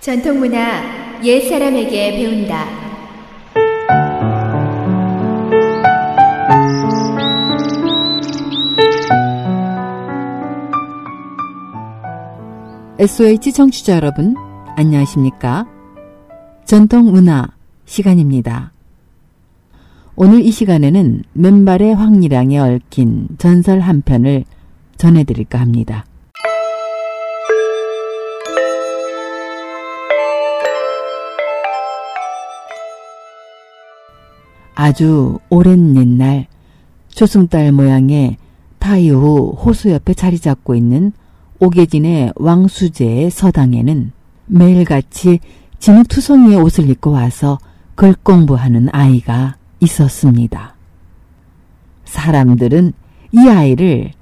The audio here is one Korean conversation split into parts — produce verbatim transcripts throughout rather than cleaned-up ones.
전통문화 옛사람에게 배운다. 에스오에이치 청취자 여러분, 안녕하십니까? 전통문화 시간입니다. 오늘 이 시간에는 맨발의 황리랑에 얽힌 전설 한 편을 전해드릴까 합니다. 아주 오랜 옛날 초승달 모양의 타이오호 호수 옆에 자리 잡고 있는 오개진의 왕수제의 서당에는 매일같이 진흙투성이의 옷을 입고 와서 글공부하는 아이가 있었습니다. 사람들은 이 아이를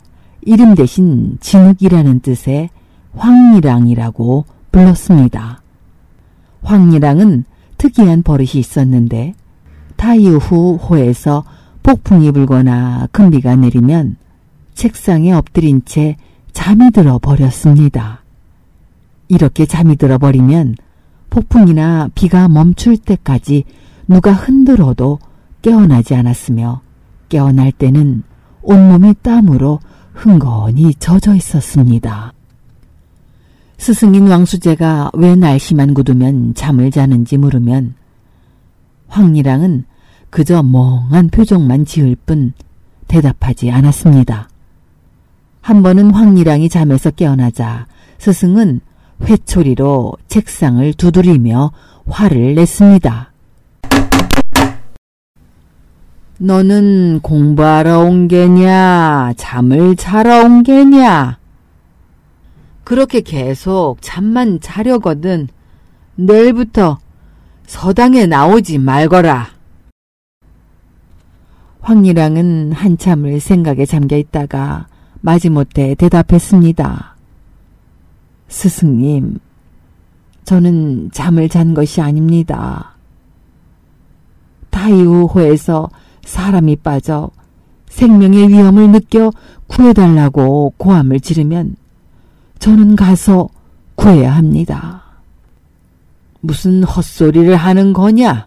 이름 대신 진흙이라는 뜻의 황리랑이라고 불렀습니다. 황리랑은 특이한 버릇이 있었는데 타이오호 호에서 폭풍이 불거나 금비가 내리면 책상에 엎드린 채 잠이 들어버렸습니다. 이렇게 잠이 들어버리면 폭풍이나 비가 멈출 때까지 누가 흔들어도 깨어나지 않았으며, 깨어날 때는 온몸이 땀으로 흥건히 젖어 있었습니다. 스승인 왕수제가 왜 날씨만 굳으면 잠을 자는지 물으면 황리랑은 그저 멍한 표정만 지을 뿐 대답하지 않았습니다. 한 번은 황리랑이 잠에서 깨어나자 스승은 회초리로 책상을 두드리며 화를 냈습니다. 너는 공부하러 온 게냐? 잠을 자러 온 게냐? 그렇게 계속 잠만 자려거든 내일부터 서당에 나오지 말거라. 황리랑은 한참을 생각에 잠겨 있다가 마지못해 대답했습니다. 스승님, 저는 잠을 잔 것이 아닙니다. 타이오호에서 사람이 빠져 생명의 위험을 느껴 구해달라고 고함을 지르면 저는 가서 구해야 합니다. 무슨 헛소리를 하는 거냐?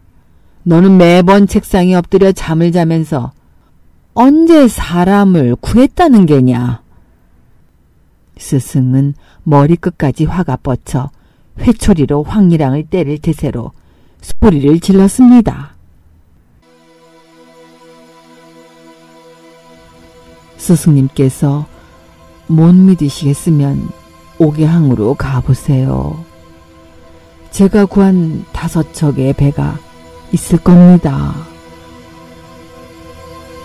너는 매번 책상에 엎드려 잠을 자면서 언제 사람을 구했다는 게냐? 스승은 머리끝까지 화가 뻗쳐 회초리로 황리랑을 때릴 태세로 소리를 질렀습니다. 스승님께서 못 믿으시겠으면 오개항으로 가보세요. 제가 구한 다섯 척의 배가 있을 겁니다.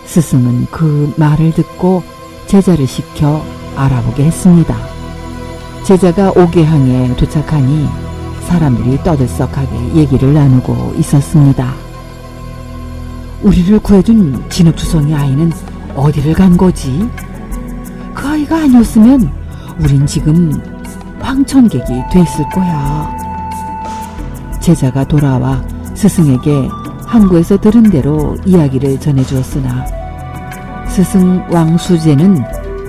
스승은 그 말을 듣고 제자를 시켜 알아보게 했습니다. 제자가 오개항에 도착하니 사람들이 떠들썩하게 얘기를 나누고 있었습니다. 우리를 구해준 진흙투성이 아이는 어디를 간 거지? 그 아이가 아니었으면 우린 지금 황천객이 됐을 거야. 제자가 돌아와 스승에게 항구에서 들은 대로 이야기를 전해주었으나 스승 왕수제는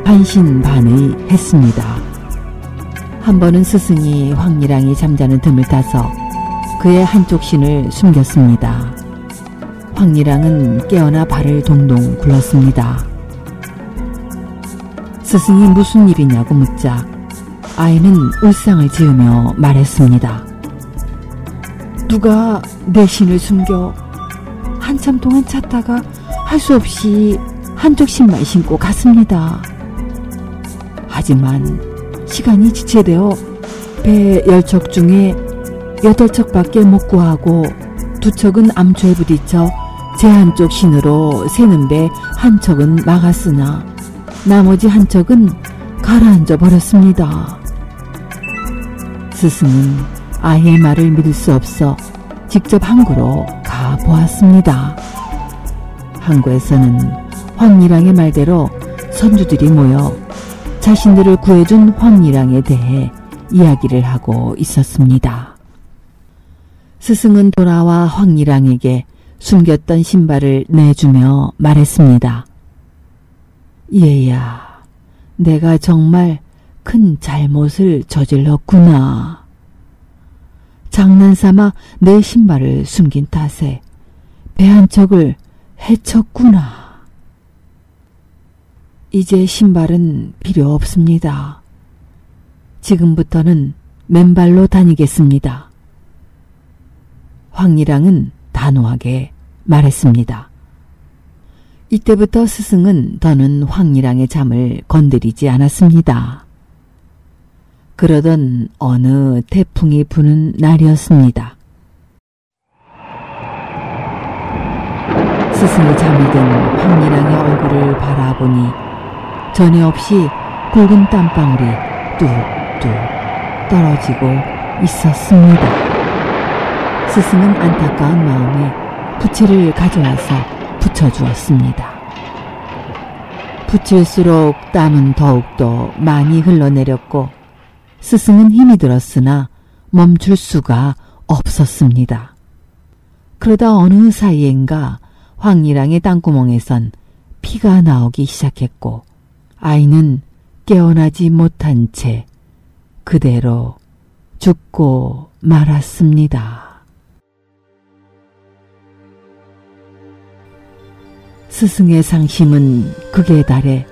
반신반의 했습니다. 한 번은 스승이 황리랑이 잠자는 틈을 타서 그의 한쪽 신을 숨겼습니다. 황리랑은 깨어나 발을 동동 굴렀습니다. 스승이 무슨 일이냐고 묻자 아이는 울상을 지으며 말했습니다. 누가 내 신을 숨겨 한참 동안 찾다가 할 수 없이 한쪽 신만 신고 갔습니다. 하지만 시간이 지체되어 배 열 척 중에 여덟 척밖에 못 구하고 두 척은 암초에 부딪혀 제 한쪽 신으로 새는 배 한 척은 막았으나 나머지 한 척은 가라앉아 버렸습니다. 스승은 아이의 말을 믿을 수 없어 직접 항구로 가보았습니다. 항구에서는 황리랑의 말대로 선주들이 모여 자신들을 구해준 황리랑에 대해 이야기를 하고 있었습니다. 스승은 돌아와 황리랑에게 숨겼던 신발을 내주며 말했습니다. 얘야, 내가 정말 큰 잘못을 저질렀구나. 장난삼아 내 신발을 숨긴 탓에 배 한쪽을 헤쳤구나. 이제 신발은 필요 없습니다. 지금부터는 맨발로 다니겠습니다. 황리랑은 단호하게 말했습니다. 이때부터 스승은 더는 황리랑의 잠을 건드리지 않았습니다. 그러던 어느 태풍이 부는 날이었습니다. 스승이 잠이 든 황리랑의 얼굴을 바라보니 전에 없이 굵은 땀방울이 뚝뚝 떨어지고 있었습니다. 스승은 안타까운 마음에 부채를 가져와서 붙여주었습니다. 붙일수록 땀은 더욱더 많이 흘러내렸고 스승은 힘이 들었으나 멈출 수가 없었습니다. 그러다 어느 사이엔가 황리랑의 땅구멍에선 피가 나오기 시작했고 아이는 깨어나지 못한 채 그대로 죽고 말았습니다. 스승의 상심은 극에 달해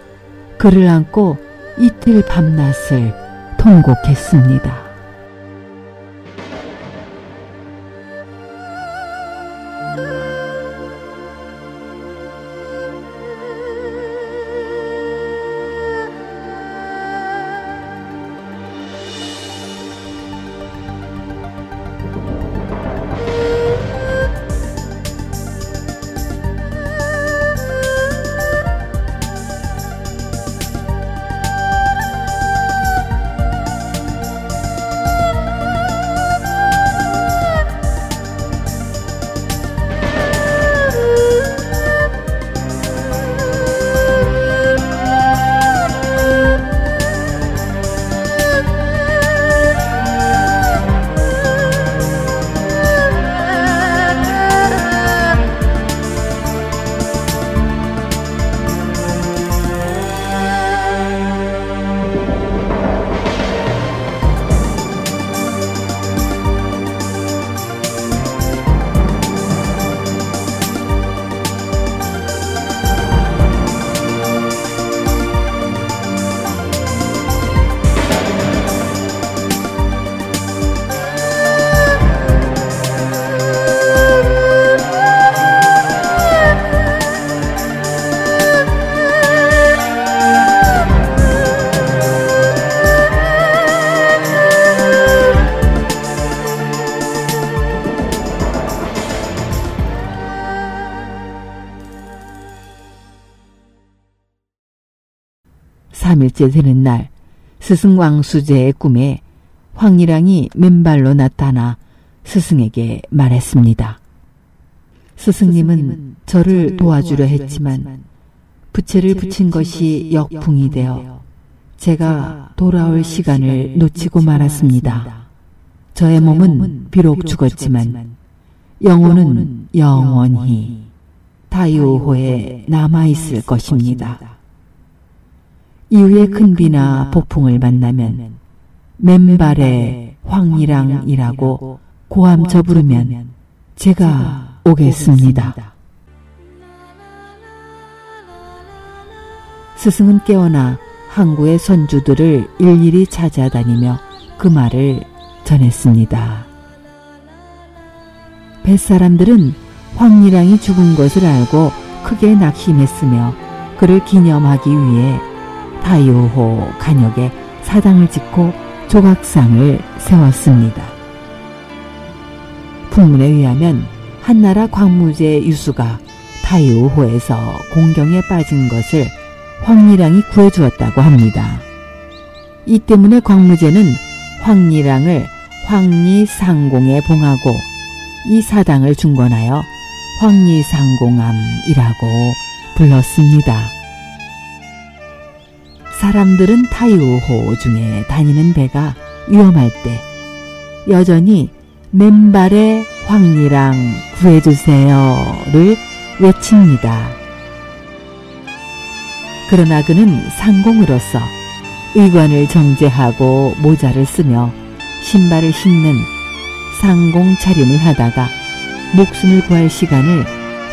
그를 안고 이틀 밤낮을 통곡했습니다. 삼 일째 되는 날 스승 왕수제의 꿈에 황리랑이 맨발로 나타나 스승에게 말했습니다. 스승님은, 스승님은 저를 도와주려 했지만 부채를 붙인 것이 역풍이 되어 제가 돌아올 시간을 놓치고 말았습니다. 저의 몸은 비록 죽었지만 영혼은 영원히 타이오호에 남아있을 것입니다. 이후에 큰 비나 폭풍을 만나면 맨발의 황리랑이라고 고함쳐 부르면 제가 오겠습니다. 스승은 깨어나 항구의 선주들을 일일이 찾아다니며 그 말을 전했습니다. 뱃사람들은 황리랑이 죽은 것을 알고 크게 낙심했으며 그를 기념하기 위해 타이오호 간역에 사당을 짓고 조각상을 세웠습니다. 풍문에 의하면 한나라 광무제 유수가 타이오호에서 공경에 빠진 것을 황리랑이 구해주었다고 합니다. 이 때문에 광무제는 황리랑을 황리상공에 봉하고 이 사당을 중건하여 황리상공암이라고 불렀습니다. 사람들은 타이오호 중에 다니는 배가 위험할 때 여전히 맨발의 황리랑 구해주세요를 외칩니다. 그러나 그는 상공으로서 의관을 정제하고 모자를 쓰며 신발을 신는 상공 차림을 하다가 목숨을 구할 시간을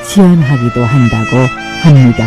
지연하기도 한다고 합니다.